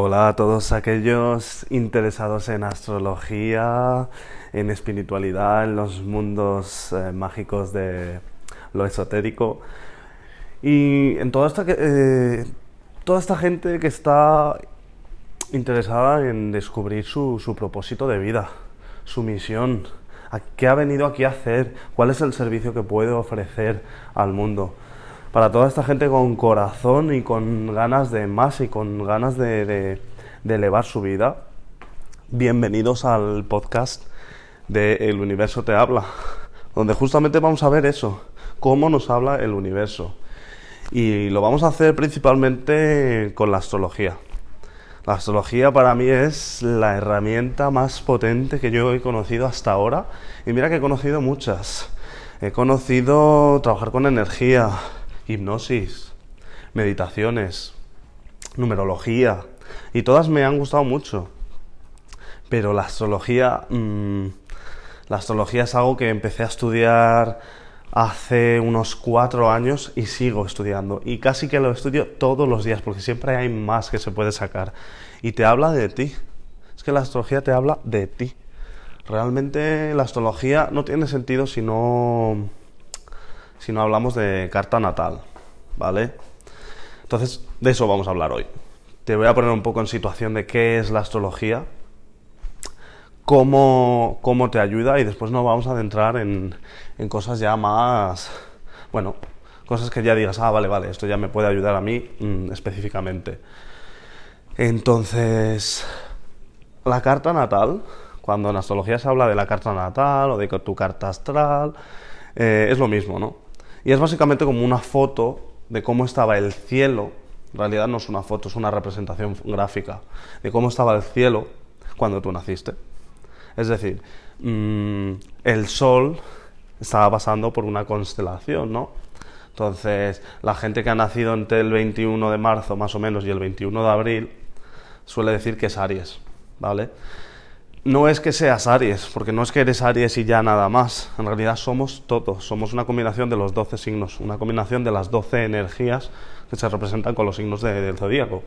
Hola a todos aquellos interesados en astrología, en espiritualidad, en los mundos mágicos de lo esotérico y en toda esta gente que está interesada en descubrir su propósito de vida, su misión, a qué ha venido aquí a hacer, cuál es el servicio que puede ofrecer al mundo. Para toda esta gente con corazón y con ganas de más y con ganas de elevar su vida, bienvenidos al podcast de El Universo Te Habla, donde justamente vamos a ver eso, cómo nos habla el universo. Y lo vamos a hacer principalmente con la astrología. La astrología para mí es la herramienta más potente que yo he conocido hasta ahora. Y mira que he conocido muchas. He conocido trabajar con energía, hipnosis, meditaciones, numerología, y todas me han gustado mucho, pero la astrología es algo que empecé a estudiar hace unos 4 años y sigo estudiando, y casi que lo estudio todos los días, porque siempre hay más que se puede sacar, y te habla de ti. Es que la astrología te habla de ti. Realmente la astrología no tiene sentido si no hablamos de carta natal, ¿vale? Entonces, de eso vamos a hablar hoy. Te voy a poner un poco en situación de qué es la astrología, cómo te ayuda, y después nos vamos a adentrar en cosas ya más... Bueno, cosas que ya digas, ah, vale, esto ya me puede ayudar a mí específicamente. Entonces, la carta natal, cuando en astrología se habla de la carta natal o de tu carta astral, es lo mismo, ¿no? Y es básicamente como una foto de cómo estaba el cielo. En realidad no es una foto, es una representación gráfica de cómo estaba el cielo cuando tú naciste. Es decir, el sol estaba pasando por una constelación, ¿no? Entonces, la gente que ha nacido entre el 21 de marzo, más o menos, y el 21 de abril, suele decir que es Aries, ¿vale? No es que seas Aries, porque no es que eres Aries y ya nada más. En realidad somos todos, somos una combinación de los 12 signos, una combinación de las 12 energías que se representan con los signos del zodíaco.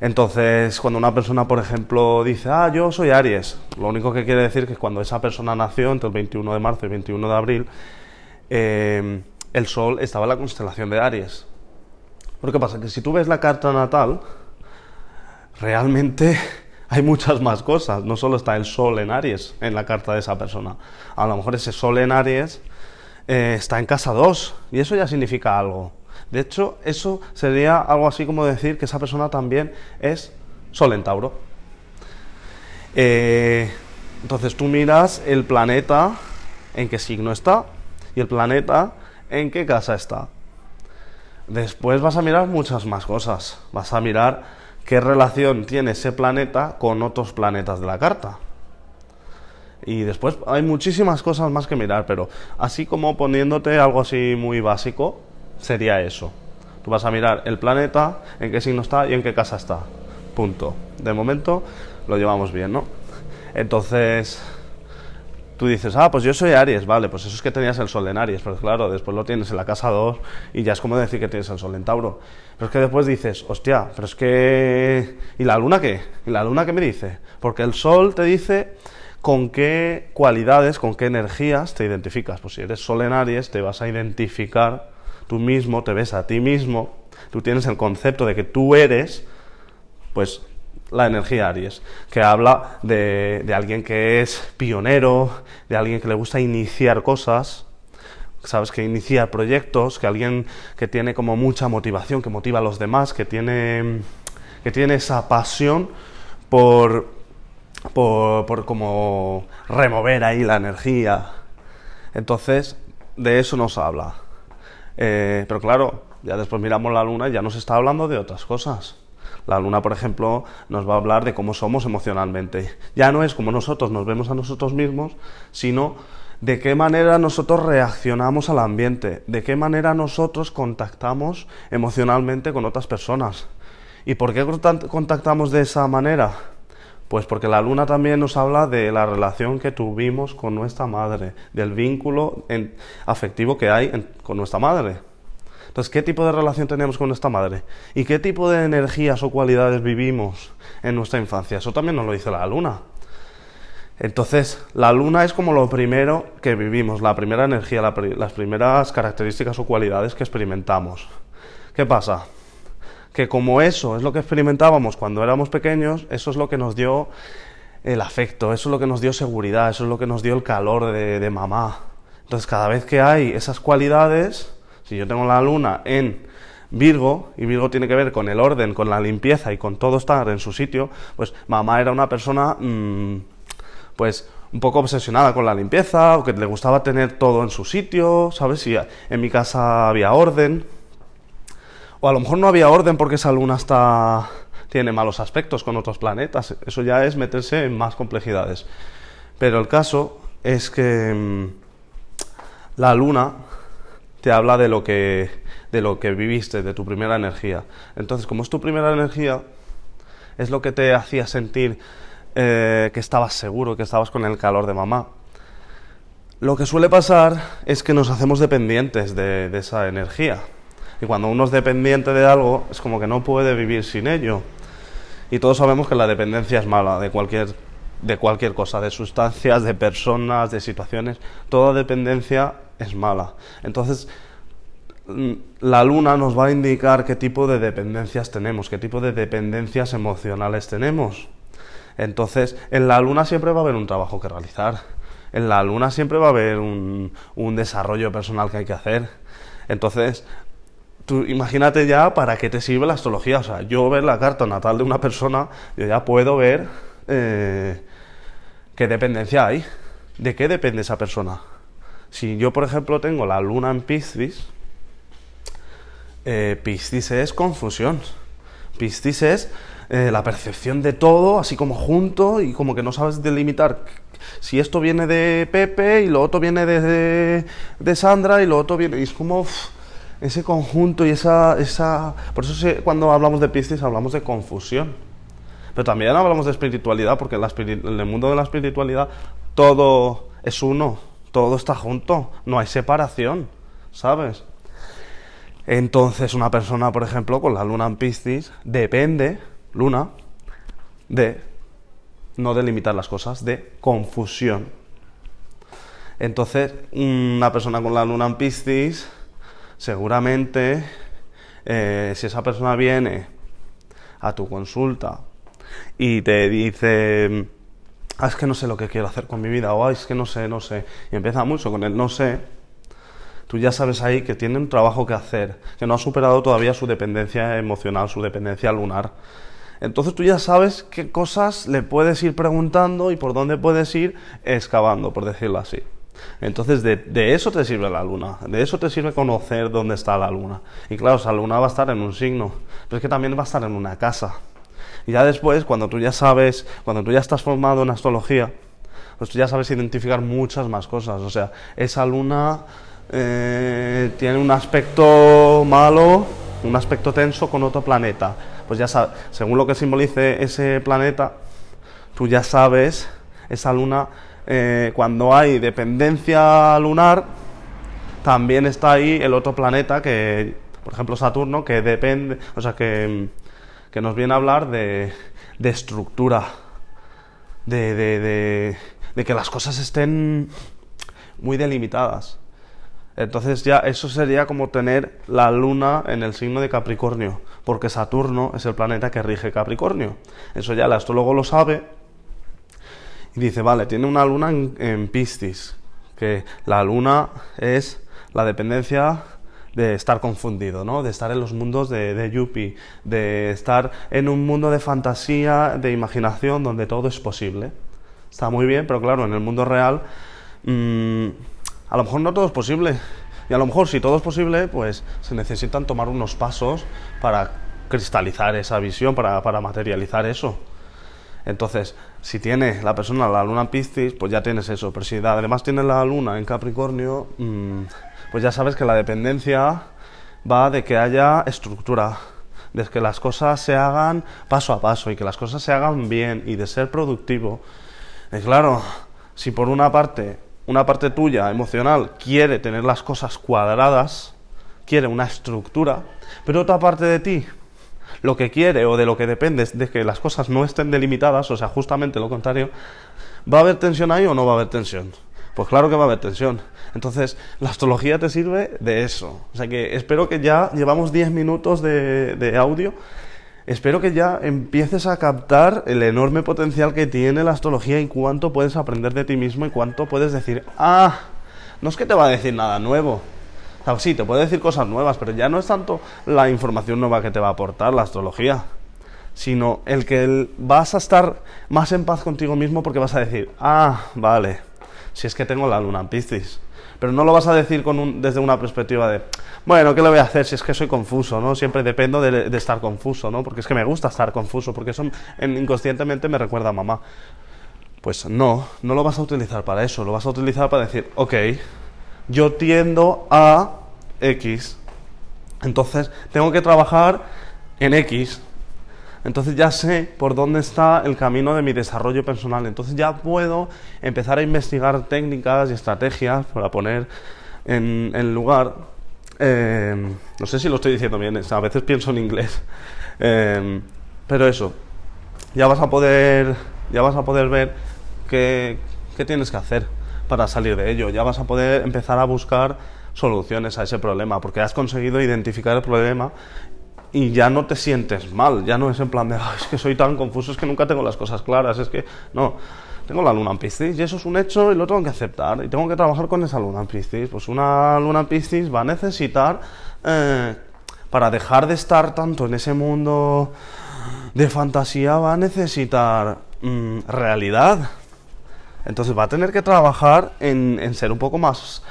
Entonces, cuando una persona, por ejemplo, dice, ah, yo soy Aries, lo único que quiere decir que cuando esa persona nació entre el 21 de marzo y el 21 de abril, el Sol estaba en la constelación de Aries. Pero ¿qué pasa? Que si tú ves la carta natal, realmente... hay muchas más cosas, no solo está el sol en Aries en la carta de esa persona. A lo mejor ese sol en Aries está en casa 2 y eso ya significa algo. De hecho, eso sería algo así como decir que esa persona también es sol en Tauro. Entonces tú miras el planeta en qué signo está y el planeta en qué casa está. Después vas a mirar muchas más cosas, vas a mirar... ¿qué relación tiene ese planeta con otros planetas de la carta? Y después hay muchísimas cosas más que mirar, pero así como poniéndote algo así muy básico, sería eso. Tú vas a mirar el planeta, en qué signo está y en qué casa está. Punto. De momento lo llevamos bien, ¿no? Entonces... tú dices, ah, pues yo soy Aries, vale, pues eso es que tenías el sol en Aries, pero claro, después lo tienes en la casa 2 y ya es como decir que tienes el sol en Tauro. Pero es que después dices, hostia, pero es que... ¿y la luna qué? ¿Y la luna qué me dice? Porque el sol te dice con qué cualidades, con qué energías te identificas. Pues si eres sol en Aries, te vas a identificar tú mismo, te ves a ti mismo, tú tienes el concepto de que tú eres, pues... la energía Aries, que habla de alguien que es pionero, de alguien que le gusta iniciar cosas, sabes, que inicia proyectos, que alguien que tiene como mucha motivación, que motiva a los demás, que tiene esa pasión por como remover ahí la energía. Entonces, de eso nos habla. Pero claro, ya después miramos la luna y ya nos está hablando de otras cosas. La luna, por ejemplo, nos va a hablar de cómo somos emocionalmente. Ya no es como nosotros nos vemos a nosotros mismos, sino de qué manera nosotros reaccionamos al ambiente, de qué manera nosotros contactamos emocionalmente con otras personas. ¿Y por qué contactamos de esa manera? Pues porque la luna también nos habla de la relación que tuvimos con nuestra madre, del vínculo afectivo que hay con nuestra madre. Entonces, ¿qué tipo de relación tenemos con esta madre? ¿Y qué tipo de energías o cualidades vivimos en nuestra infancia? Eso también nos lo dice la luna. Entonces, la luna es como lo primero que vivimos, la primera energía, las primeras características o cualidades que experimentamos. ¿Qué pasa? Que como eso es lo que experimentábamos cuando éramos pequeños, eso es lo que nos dio el afecto, eso es lo que nos dio seguridad, eso es lo que nos dio el calor de mamá. Entonces, cada vez que hay esas cualidades, si yo tengo la luna en Virgo, y Virgo tiene que ver con el orden, con la limpieza y con todo estar en su sitio, pues mamá era una persona pues un poco obsesionada con la limpieza, o que le gustaba tener todo en su sitio, ¿sabes? Si en mi casa había orden, o a lo mejor no había orden porque esa luna tiene malos aspectos con otros planetas. Eso ya es meterse en más complejidades. Pero el caso es que la luna te habla de lo que viviste, de tu primera energía. Entonces, como es tu primera energía, es lo que te hacía sentir que estabas seguro, que estabas con el calor de mamá. Lo que suele pasar es que nos hacemos dependientes de esa energía. Y cuando uno es dependiente de algo, es como que no puede vivir sin ello. Y todos sabemos que la dependencia es mala, de cualquier cosa, de sustancias, de personas, de situaciones. Toda dependencia es mala. Entonces, la luna nos va a indicar qué tipo de dependencias tenemos, qué tipo de dependencias emocionales tenemos. Entonces, en la luna siempre va a haber un trabajo que realizar. En la luna siempre va a haber un desarrollo personal que hay que hacer. Entonces, tú imagínate ya para qué te sirve la astrología. O sea, yo ver la carta natal de una persona, yo ya puedo ver qué dependencia hay, de qué depende esa persona. Si yo, por ejemplo, tengo la luna en Piscis, Piscis es confusión. Piscis es la percepción de todo, así como junto, y como que no sabes delimitar si esto viene de Pepe, y lo otro viene de Sandra, y lo otro viene... Y es como... ese conjunto y esa... Por eso cuando hablamos de Piscis hablamos de confusión. Pero también hablamos de espiritualidad, porque en el mundo de la espiritualidad todo es uno, todo está junto, no hay separación, ¿sabes? Entonces una persona, por ejemplo, con la luna en Piscis, depende, luna, de no delimitar las cosas, de confusión. Entonces una persona con la luna en Piscis... Seguramente, si esa persona viene a tu consulta y te dice, es que no sé lo que quiero hacer con mi vida, o es que no sé, y empieza mucho con el no sé, tú ya sabes ahí que tiene un trabajo que hacer, que no ha superado todavía su dependencia emocional, su dependencia lunar. Entonces tú ya sabes qué cosas le puedes ir preguntando y por dónde puedes ir excavando, por decirlo así. Entonces de eso te sirve la luna, de eso te sirve conocer dónde está la luna. Y claro, esa luna va a estar en un signo, pero es que también va a estar en una casa. Y ya después, cuando tú ya sabes, cuando tú ya estás formado en astrología, pues tú ya sabes identificar muchas más cosas. O sea, esa luna tiene un aspecto malo, un aspecto tenso con otro planeta. Pues ya sabes, según lo que simbolice ese planeta, tú ya sabes esa luna... cuando hay dependencia lunar, también está ahí el otro planeta que, por ejemplo, Saturno, que depende, o sea, que nos viene a hablar de estructura, de que las cosas estén muy delimitadas. Entonces ya eso sería como tener la luna en el signo de Capricornio, porque Saturno es el planeta que rige Capricornio. Eso ya el astrólogo lo sabe. Y dice, vale, tiene una luna en Piscis, que la luna es la dependencia de estar confundido, ¿no? De estar en los mundos de Yuppie, de estar en un mundo de fantasía, de imaginación, donde todo es posible. Está muy bien, pero claro, en el mundo real, a lo mejor no todo es posible. Y a lo mejor si todo es posible, pues se necesitan tomar unos pasos para cristalizar esa visión, para materializar eso. Entonces, si tiene la persona la luna en Piscis, pues ya tienes eso. Pero si además tiene la luna en Capricornio, pues ya sabes que la dependencia va de que haya estructura, de que las cosas se hagan paso a paso y que las cosas se hagan bien y de ser productivo. Y claro, si por una parte tuya emocional quiere tener las cosas cuadradas, quiere una estructura, pero otra parte de ti lo que quiere o de lo que depende es de que las cosas no estén delimitadas, o sea, justamente lo contrario. ¿Va a haber tensión ahí o no va a haber tensión? Pues claro que va a haber tensión. Entonces, la astrología te sirve de eso. O sea que espero que ya llevamos 10 minutos de audio. Espero que ya empieces a captar el enorme potencial que tiene la astrología y cuánto puedes aprender de ti mismo y cuánto puedes decir, ah, no es que te va a decir nada nuevo. O sea, sí, te puede decir cosas nuevas, pero ya no es tanto la información nueva que te va a aportar la astrología, sino el que vas a estar más en paz contigo mismo porque vas a decir, ah, vale, si es que tengo la luna en Piscis. Pero no lo vas a decir desde una perspectiva de, bueno, ¿qué le voy a hacer si es que soy confuso, no? Siempre dependo de estar confuso, ¿no? Porque es que me gusta estar confuso, porque eso inconscientemente me recuerda a mamá. Pues no, no lo vas a utilizar para eso, lo vas a utilizar para decir, ok, yo tiendo a X, entonces tengo que trabajar en X. Entonces ya sé por dónde está el camino de mi desarrollo personal. Entonces ya puedo empezar a investigar técnicas y estrategias para poner en lugar... no sé si lo estoy diciendo bien, a veces pienso en inglés. Pero eso, ya vas a poder ver qué tienes que hacer para salir de ello. Ya vas a poder empezar a buscar soluciones a ese problema, porque has conseguido identificar el problema. Y ya no te sientes mal, ya no es en plan de, oh, es que soy tan confuso, es que nunca tengo las cosas claras, es que... No, tengo la luna en Piscis y eso es un hecho y lo tengo que aceptar y tengo que trabajar con esa luna en Piscis. Pues una luna en Piscis va a necesitar, para dejar de estar tanto en ese mundo de fantasía, va a necesitar realidad. Entonces va a tener que trabajar en ser un poco más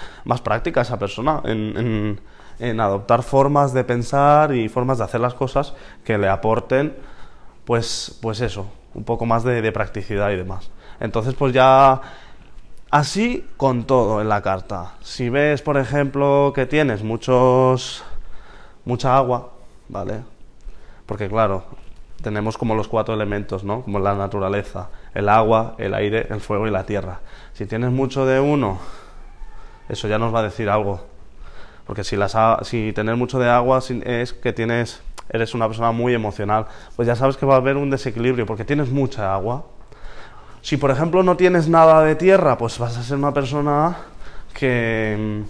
práctica esa persona, en adoptar formas de pensar y formas de hacer las cosas que le aporten, pues eso, un poco más de practicidad y demás. Entonces, pues ya así con todo en la carta. Si ves, por ejemplo, que tienes mucha agua, ¿vale? Porque claro, tenemos como los cuatro elementos, ¿no? Como la naturaleza, el agua, el aire, el fuego y la tierra. Si tienes mucho de uno, eso ya nos va a decir algo. Porque si tener mucho de agua es que eres una persona muy emocional, pues ya sabes que va a haber un desequilibrio, porque tienes mucha agua. Si, por ejemplo, no tienes nada de tierra, pues vas a ser una persona que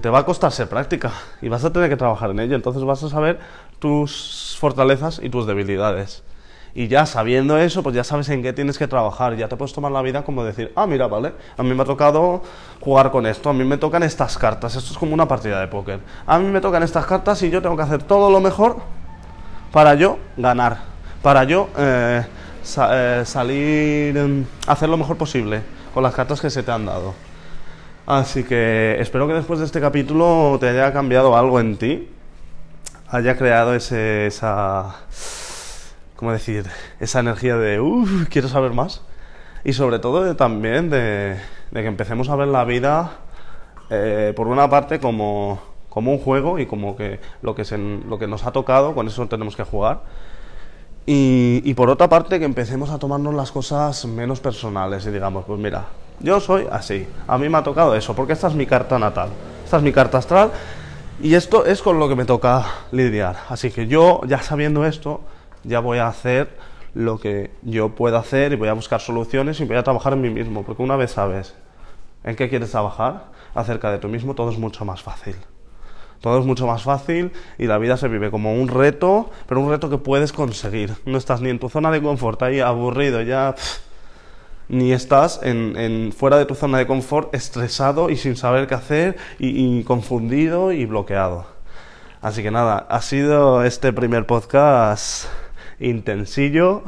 te va a costar ser práctica y vas a tener que trabajar en ello. Entonces vas a saber tus fortalezas y tus debilidades. Y ya sabiendo eso, pues ya sabes en qué tienes que trabajar. Ya te puedes tomar la vida como decir, ah, mira, vale, a mí me ha tocado jugar con esto, a mí me tocan estas cartas, esto es como una partida de póker. A mí me tocan estas cartas y yo tengo que hacer todo lo mejor para yo ganar, para yo salir, hacer lo mejor posible con las cartas que se te han dado. Así que espero que después de este capítulo te haya cambiado algo en ti, haya creado esa energía de quiero saber más, y sobre todo también de que empecemos a ver la vida por una parte como un juego y como que lo que nos ha tocado, con eso tenemos que jugar, y por otra parte que empecemos a tomarnos las cosas menos personales y digamos, pues mira, yo soy así, a mí me ha tocado eso, porque esta es mi carta natal, esta es mi carta astral y esto es con lo que me toca lidiar, así que yo ya sabiendo esto ya voy a hacer lo que yo pueda hacer y voy a buscar soluciones y voy a trabajar en mí mismo, porque una vez sabes en qué quieres trabajar acerca de tú mismo, todo es mucho más fácil. Todo es mucho más fácil y la vida se vive como un reto, pero un reto que puedes conseguir. No estás ni en tu zona de confort, ahí aburrido ya, ni estás fuera de tu zona de confort, estresado y sin saber qué hacer y confundido y bloqueado. Así que nada, ha sido este primer podcast intensillo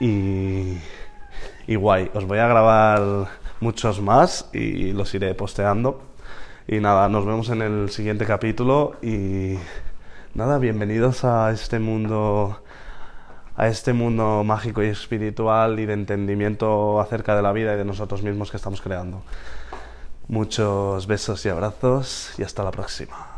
y guay. Os voy a grabar muchos más y los iré posteando. Y nada, nos vemos en el siguiente capítulo y nada, bienvenidos a este mundo mágico y espiritual y de entendimiento acerca de la vida y de nosotros mismos que estamos creando. Muchos besos y abrazos y hasta la próxima.